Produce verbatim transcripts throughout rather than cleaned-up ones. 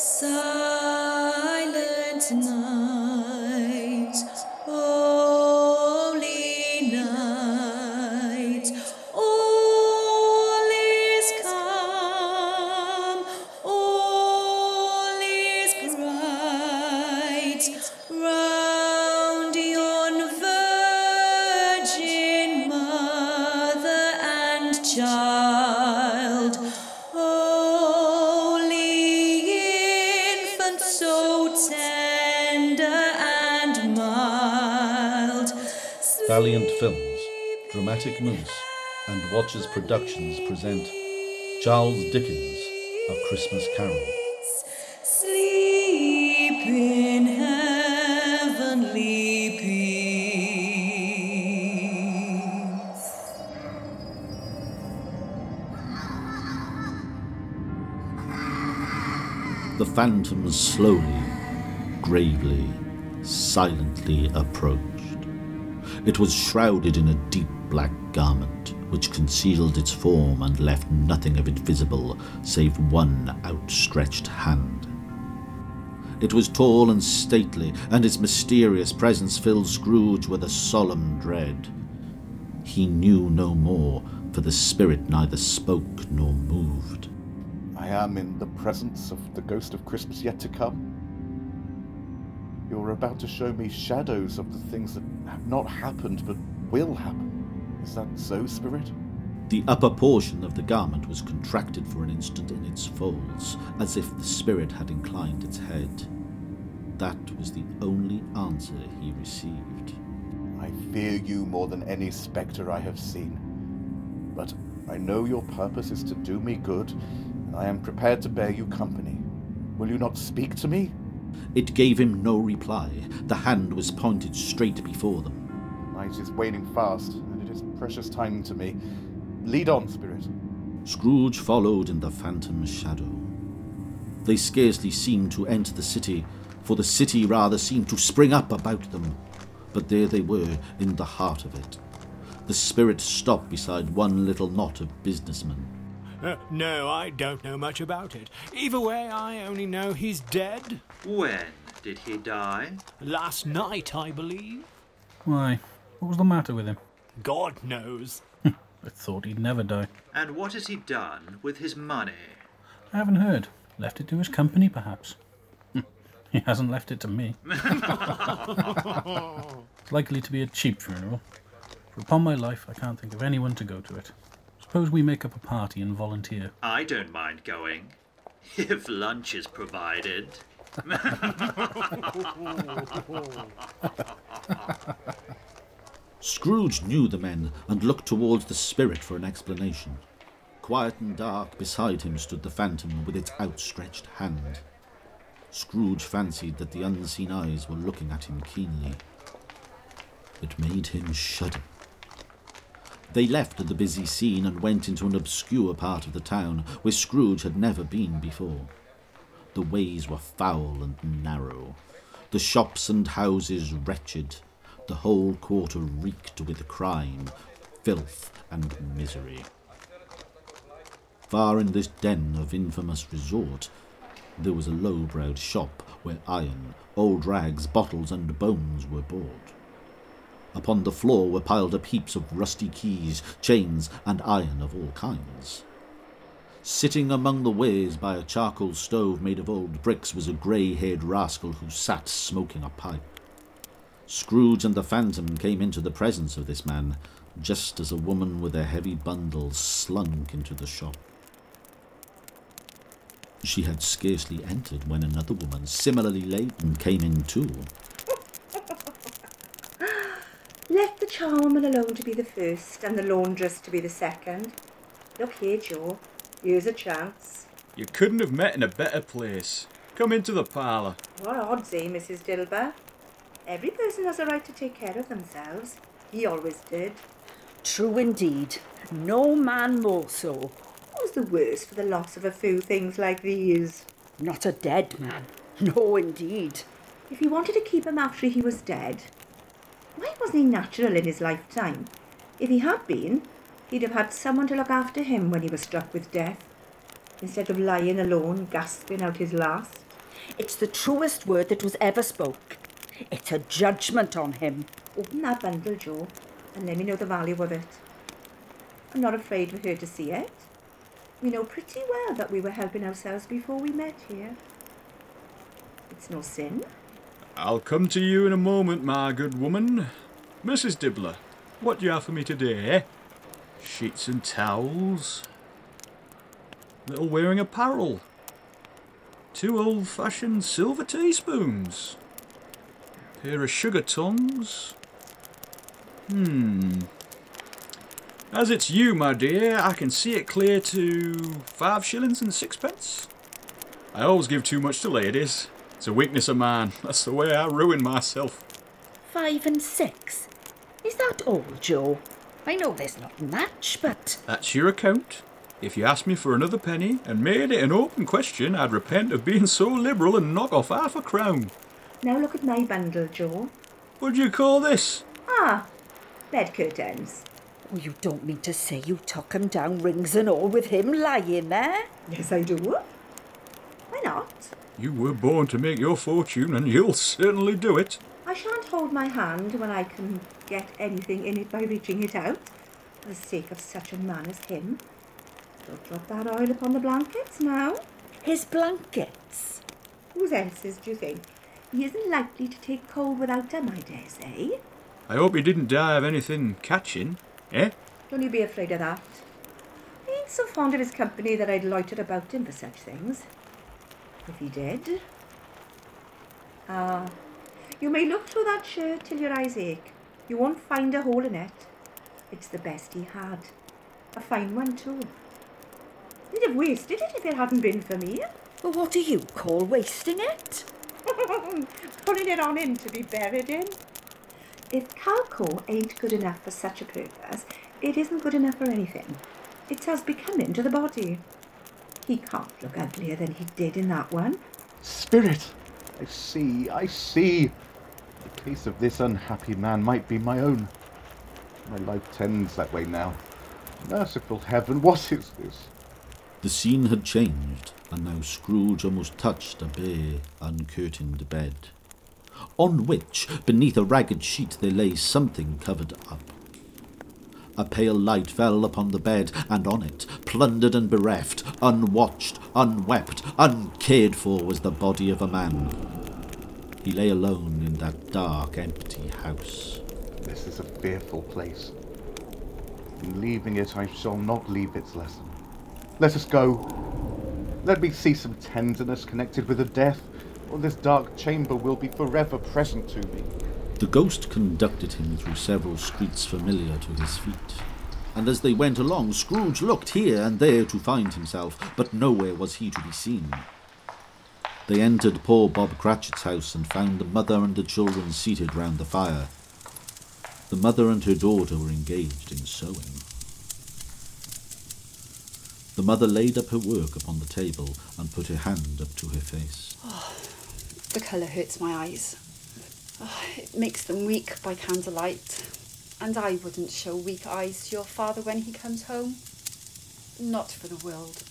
Silent night, holy night, all is calm, all is bright, round yon virgin mother and child. Valiant Films, Dramatic Moose, and Watchers Productions present Charles Dickens, A Christmas Carol. Sleep in heavenly peace. The phantoms slowly, gravely, silently approached. It was shrouded in a deep black garment, which concealed its form and left nothing of it visible save one outstretched hand. It was tall and stately, and its mysterious presence filled Scrooge with a solemn dread. He knew no more, for the spirit neither spoke nor moved. I am in the presence of the Ghost of Christmas Yet to Come. You're about to show me shadows of the things that have not happened but will happen. Is that so, Spirit? The upper portion of the garment was contracted for an instant in its folds, as if the spirit had inclined its head. That was the only answer he received. I fear you more than any spectre I have seen, but I know your purpose is to do me good, and I am prepared to bear you company. Will you not speak to me? It gave him no reply. The hand was pointed straight before them. Night is waning fast, and it is precious time to me. Lead on, Spirit. Scrooge followed in the phantom shadow. They scarcely seemed to enter the city, for the city rather seemed to spring up about them. But there they were, in the heart of it. The Spirit stopped beside one little knot of businessmen. Uh, no, I don't know much about it. Either way, I only know he's dead. When did he die? Last night, I believe. Why? What was the matter with him? God knows. I thought he'd never die. And what has he done with his money? I haven't heard. Left it to his company, perhaps. He hasn't left it to me. It's likely to be a cheap funeral. For upon my life, I can't think of anyone to go to it. Suppose we make up a party and volunteer. I don't mind going, if lunch is provided. Scrooge knew the men and looked towards the spirit for an explanation. Quiet and dark, beside him stood the phantom with its outstretched hand. Scrooge fancied that the unseen eyes were looking at him keenly. It made him shudder. They left the busy scene and went into an obscure part of the town where Scrooge had never been before. The ways were foul and narrow, the shops and houses wretched, the whole quarter reeked with crime, filth and misery. Far in this den of infamous resort, there was a low-browed shop where iron, old rags, bottles and bones were bought. Upon the floor were piled up heaps of rusty keys, chains, and iron of all kinds. Sitting among the wares by a charcoal stove made of old bricks was a grey-haired rascal who sat smoking a pipe. Scrooge and the phantom came into the presence of this man, just as a woman with a heavy bundle slunk into the shop. She had scarcely entered when another woman, similarly laden, came in too. Let the charmer alone to be the first, and the laundress to be the second. Look here, Joe. Here's a chance. You couldn't have met in a better place. Come into the parlour. What odds, eh, Mrs Dilber? Every person has a right to take care of themselves. He always did. True indeed. No man more so. Who's the worse for the loss of a few things like these? Not a dead man. No, indeed. If you wanted to keep him after he was dead... Why wasn't he natural in his lifetime? If he had been, he'd have had someone to look after him when he was struck with death, instead of lying alone, gasping out his last. It's the truest word that was ever spoke. It's a judgment on him. Open that bundle, Jo, and let me know the value of it. I'm not afraid for her to see it. We know pretty well that we were helping ourselves before we met here. It's no sin. I'll come to you in a moment, my good woman. Mrs Dibbler, what do you have for me today, eh? Sheets and towels. Little wearing apparel. Two old-fashioned silver teaspoons. A pair of sugar tongs. Hmm. As it's you, my dear, I can see it clear to five shillings and sixpence. I always give too much to ladies. It's a weakness of mine. That's the way I ruin myself. Five and six? Is that all, Joe? I know there's not much, but... That's your account. If you asked me for another penny and made it an open question, I'd repent of being so liberal and knock off half a crown. Now look at my bundle, Joe. What do you call this? Ah, bed curtains. Oh, you don't mean to say you took him down, rings and all, with him lying there? Yes, I do. Why not? You were born to make your fortune, and you'll certainly do it. I shan't hold my hand when I can get anything in it by reaching it out, for the sake of such a man as him. Don't drop that oil upon the blankets now. His blankets? Whose else's, do you think? He isn't likely to take cold without them, I dare say. I hope he didn't die of anything catching. Eh? Don't you be afraid of that. I ain't so fond of his company that I'd loiter about him for such things. If he did. Ah, uh, you may look through that shirt till your eyes ache. You won't find a hole in it. It's the best he had. A fine one too. He'd have wasted it if it hadn't been for me. Well, what do you call wasting it? Putting it on him to be buried in. If calico ain't good enough for such a purpose, it isn't good enough for anything. It's as becoming to the body. He can't look uglier than he did in that one. Spirit! I see, I see. The case of this unhappy man might be my own. My life tends that way now. Merciful heaven, what is this? The scene had changed, and now Scrooge almost touched a bare, uncurtained bed, on which, beneath a ragged sheet, there lay something covered up. A pale light fell upon the bed, and on it, plundered and bereft, unwatched, unwept, uncared for, was the body of a man. He lay alone in that dark, empty house. This is a fearful place. In leaving it, I shall not leave its lesson. Let us go. Let me see some tenderness connected with a death, or this dark chamber will be forever present to me. The ghost conducted him through several streets familiar to his feet, and as they went along, Scrooge looked here and there to find himself, but nowhere was he to be seen. They entered poor Bob Cratchit's house and found the mother and the children seated round the fire. The mother and her daughter were engaged in sewing. The mother laid up her work upon the table and put her hand up to her face. Oh. The colour hurts my eyes. Oh, it makes them weak by candlelight. And I wouldn't show weak eyes to your father when he comes home. Not for the world.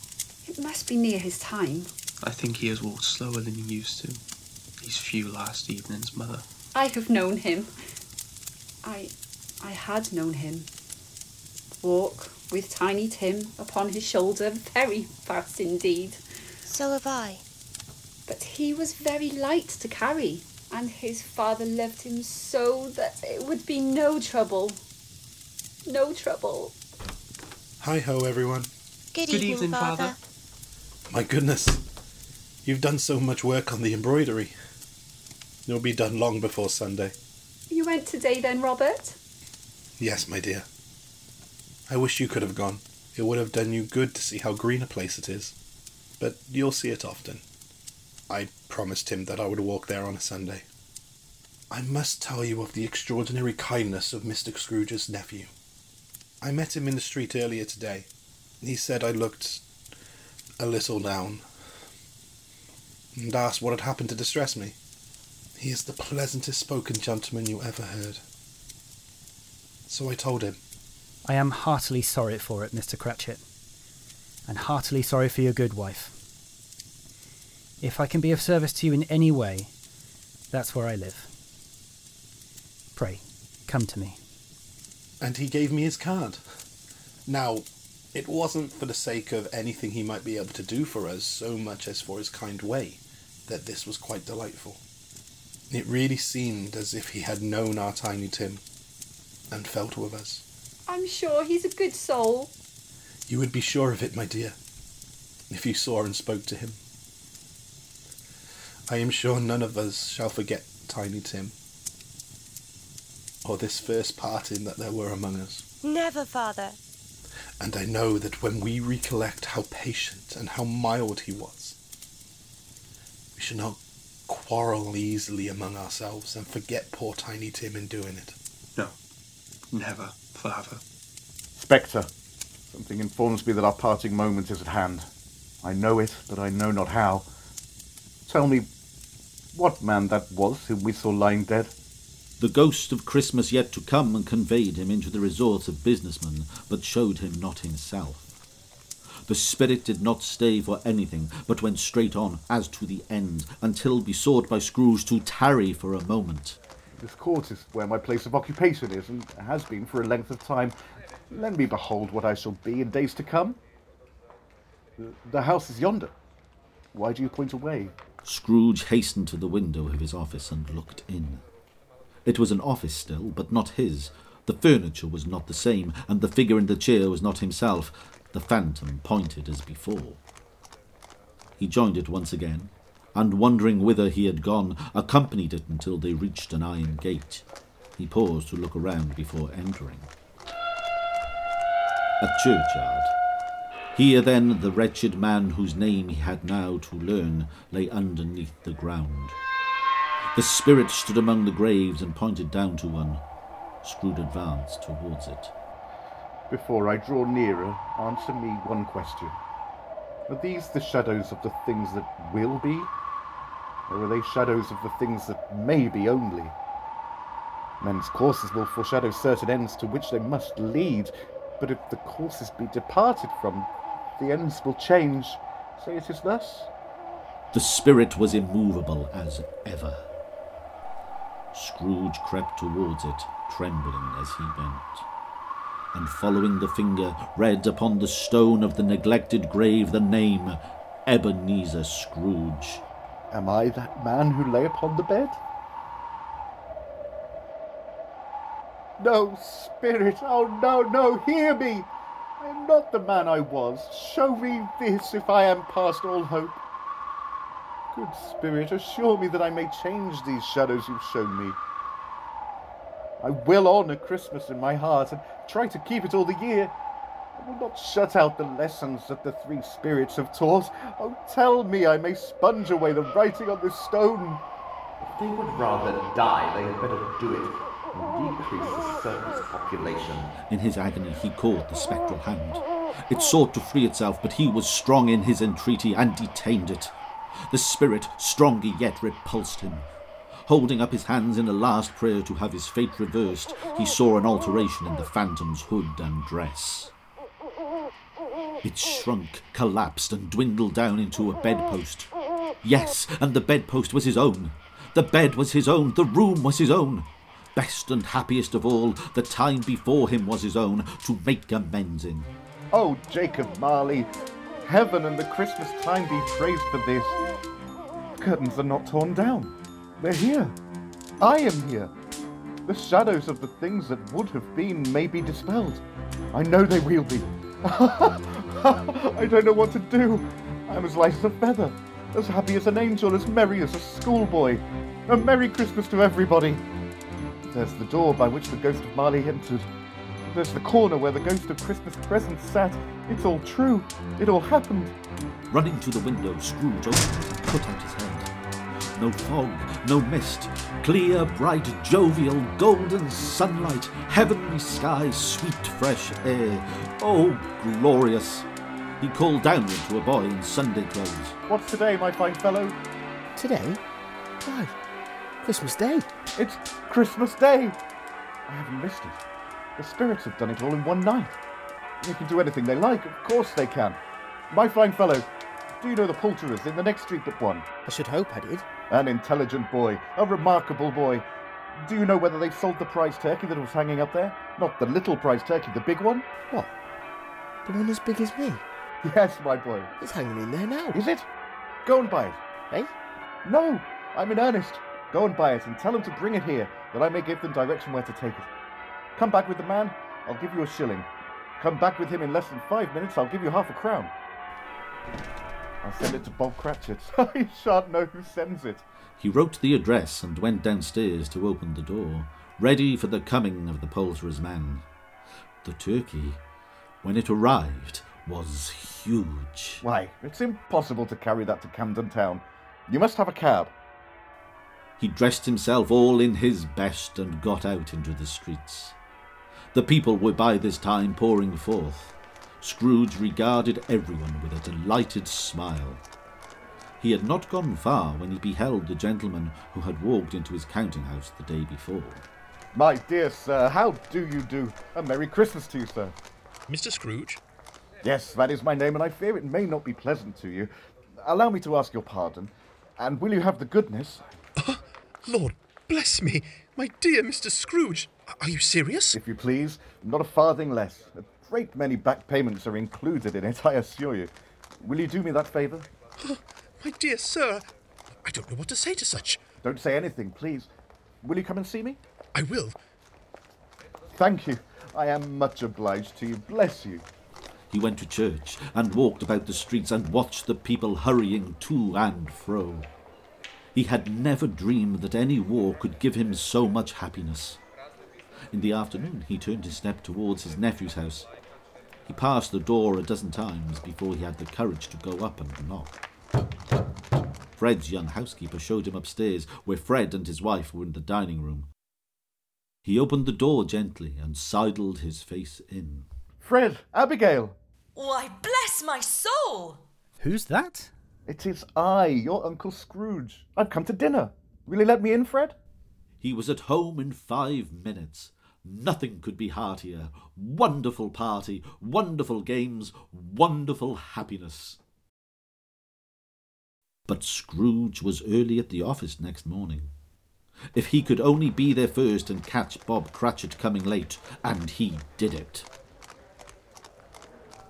It must be near his time. I think he has walked slower than he used to. These few last evenings, Mother. I have known him. I, I had known him. Walk with Tiny Tim upon his shoulder very fast indeed. So have I. But he was very light to carry, and his father loved him so that it would be no trouble. No trouble. Hi-ho, everyone. Good, Good evening, evening Father. Father. My goodness, you've done so much work on the embroidery. It'll be done long before Sunday. You went today then, Robert? Yes, my dear. I wish you could have gone. It would have done you good to see how green a place it is. But you'll see it often. I promised him that I would walk there on a Sunday. I must tell you of the extraordinary kindness of Mister Scrooge's nephew. I met him in the street earlier today. He said I looked a little down, and asked what had happened to distress me. He is the pleasantest spoken gentleman you ever heard. So I told him. I am heartily sorry for it, Mister Cratchit, and heartily sorry for your good wife. If I can be of service to you in any way, that's where I live. Pray, come to me. And he gave me his card. Now, it wasn't for the sake of anything he might be able to do for us so much as for his kind way that this was quite delightful. It really seemed as if he had known our Tiny Tim and felt with us. I'm sure he's a good soul. You would be sure of it, my dear, if you saw and spoke to him. I am sure none of us shall forget Tiny Tim, or this first parting that there were among us. Never, Father. And I know that when we recollect how patient and how mild he was, we should not quarrel easily among ourselves and forget poor Tiny Tim in doing it. No, never, Father. Spectre, something informs me that our parting moment is at hand. I know it, but I know not how. Tell me, what man that was whom we saw lying dead? The Ghost of Christmas Yet to Come conveyed him into the resort of businessmen, but showed him not himself. The spirit did not stay for anything, but went straight on, as to the end, until besought by Scrooge to tarry for a moment. This court is where my place of occupation is, and has been for a length of time. Let me behold what I shall be in days to come. The house is yonder. Why do you point away? Scrooge hastened to the window of his office and looked in. It was an office still, but not his. The furniture was not the same, and the figure in the chair was not himself. The phantom pointed as before. He joined it once again, and wondering whither he had gone, accompanied it until they reached an iron gate. He paused to look around before entering. A churchyard. Here, then, the wretched man whose name he had now to learn lay underneath the ground. The spirit stood among the graves and pointed down to one. Scrooge advanced towards it. Before I draw nearer, answer me one question. Are these the shadows of the things that will be, or are they shadows of the things that may be only? Men's courses will foreshadow certain ends to which they must lead, but if the courses be departed from, the ends will change. Say it is thus. The spirit was immovable as ever. Scrooge crept towards it, trembling as he went, and following the finger, read upon the stone of the neglected grave the name Ebenezer Scrooge. Am I that man who lay upon the bed? No, spirit, oh no, no, hear me! I am not the man I was. Show me this if I am past all hope. Good spirit, assure me that I may change these shadows you've shown me. I will honour Christmas in my heart and try to keep it all the year. I will not shut out the lessons that the three spirits have taught. Oh, tell me I may sponge away the writing on this stone. If they would rather die, they had better do it and decrease the surface population. In his agony, he called the spectral hound. It sought to free itself, but he was strong in his entreaty and detained it. The spirit, stronger yet, repulsed him. Holding up his hands in a last prayer to have his fate reversed, he saw an alteration in the phantom's hood and dress. It shrunk, collapsed, and dwindled down into a bedpost. Yes, and the bedpost was his own. The bed was his own. The room was his own. Best and happiest of all, the time before him was his own, to make amends in. Oh, Jacob Marley! Heaven and the Christmas time be praised for this. The curtains are not torn down. They're here. I am here. The shadows of the things that would have been may be dispelled. I know they will be. I don't know what to do. I'm as light as a feather, as happy as an angel, as merry as a schoolboy. A Merry Christmas to everybody. There's the door by which the ghost of Marley entered. There's the corner where the ghost of Christmas present sat. It's all true. It all happened. Running to the window, Scrooge opened it and put out his head. No fog, no mist. Clear, bright, jovial, golden sunlight. Heavenly sky, sweet, fresh air. Oh, glorious. He called downward to a boy in Sunday clothes. What's today, my fine fellow? Today? Why, Christmas Day. It's Christmas Day. I haven't missed it. The spirits have done it all in one night. They can do anything they like, of course they can. My fine fellow, Do you know the Poulterers in the next street but one? I should hope I did. An intelligent boy, a remarkable boy. Do you know whether they've sold the prize turkey that was hanging up there? Not the little prize turkey, the big one? What? The one as big as me? Yes, my boy. It's hanging in there now. Is it? Go and buy it. Eh? No, I'm in earnest. Go and buy it and tell them to bring it here, that I may give them direction where to take it. Come back with the man, I'll give you a shilling. Come back with him in less than five minutes, I'll give you half a crown. I'll send it to Bob Cratchit. I shan't know who sends it. He wrote the address and went downstairs to open the door, ready for the coming of the poulterer's man. The turkey, when it arrived, was huge. Why, it's impossible to carry that to Camden Town. You must have a cab. He dressed himself all in his best and got out into the streets. The people were by this time pouring forth. Scrooge regarded everyone with a delighted smile. He had not gone far when he beheld the gentleman who had walked into his counting-house the day before. My dear sir, how do you do? A Merry Christmas to you, sir. Mister Scrooge? Yes, that is my name, and I fear it may not be pleasant to you. Allow me to ask your pardon, and will you have the goodness... Oh, Lord, bless me! My dear Mister Scrooge, are you serious? If you please, not a farthing less. A great many back payments are included in it, I assure you. Will you do me that favour? Oh, my dear sir, I don't know what to say to such. Don't say anything, please. Will you come and see me? I will. Thank you. I am much obliged to you. Bless you. He went to church and walked about the streets and watched the people hurrying to and fro. He had never dreamed that any war could give him so much happiness. In the afternoon, he turned his step towards his nephew's house. He passed the door a dozen times before he had the courage to go up and knock. Fred's young housekeeper showed him upstairs, where Fred and his wife were in the dining room. He opened the door gently and sidled his face in. Fred! Abigail! Why, bless my soul! Who's that? It is I, your Uncle Scrooge. I've come to dinner. Will you let me in, Fred? He was at home in five minutes. Nothing could be heartier. Wonderful party, wonderful games, wonderful happiness. But Scrooge was early at the office next morning. If he could only be there first and catch Bob Cratchit coming late, and he did it.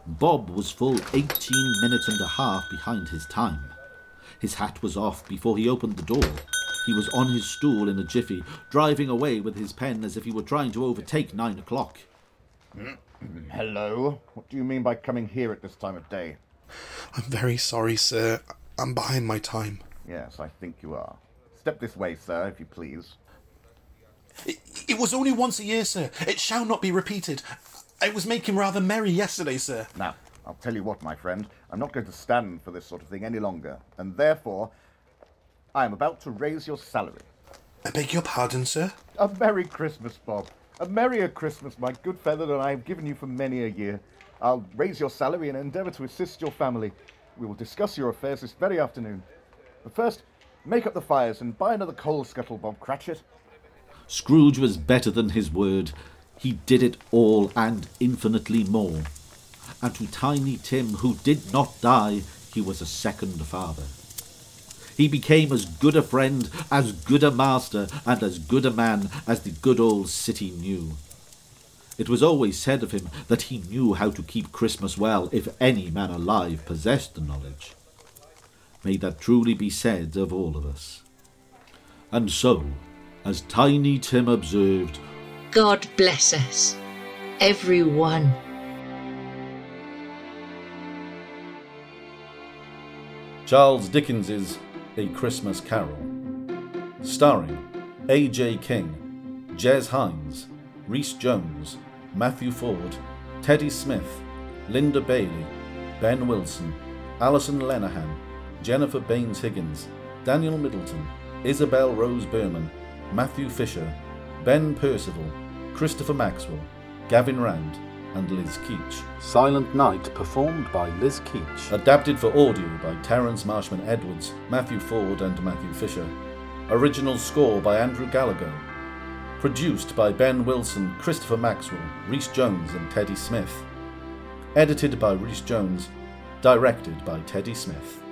Bob was full eighteen minutes and a half behind his time. His hat was off before he opened the door. He was on his stool in a jiffy, driving away with his pen as if he were trying to overtake nine o'clock. Hello? What do you mean by coming here at this time of day? I'm very sorry, sir. I'm behind my time. Yes, I think you are. Step this way, sir, if you please. It, it was only once a year, sir. It shall not be repeated. I was making rather merry yesterday, sir. Now, I'll tell you what, my friend. I'm not going to stand for this sort of thing any longer, and therefore, I am about to raise your salary. I beg your pardon, sir? A Merry Christmas, Bob. A merrier Christmas, my good fellow, than I have given you for many a year. I'll raise your salary and endeavour to assist your family. We will discuss your affairs this very afternoon. But first, make up the fires and buy another coal scuttle, Bob Cratchit. Scrooge was better than his word. He did it all and infinitely more. And to Tiny Tim, who did not die, he was a second father. He became as good a friend, as good a master, and as good a man as the good old city knew. It was always said of him that he knew how to keep Christmas well if any man alive possessed the knowledge. May that truly be said of all of us. And so, as Tiny Tim observed, God bless us, everyone. Charles Dickens's A Christmas Carol, starring A J King, Jez Hines, Rhys Jones, Matthew Ford, Teddy Smith, Linda Bailey, Ben Wilson, Alison Lenahan, Jennifer Baines Higgins, Daniel Middleton, Isabel Rose Berman, Matthew Fisher, Ben Percival, Christopher Maxwell, Gavin Rand, and Liz Keach. Silent Night, performed by Liz Keach. Adapted for audio by Terence Marshman-Edwards, Matthew Ford, and Matthew Fisher. Original score by Andrew Gallagher. Produced by Ben Wilson, Christopher Maxwell, Rhys Jones, and Teddy Smith. Edited by Rhys Jones. directed by Teddy Smith.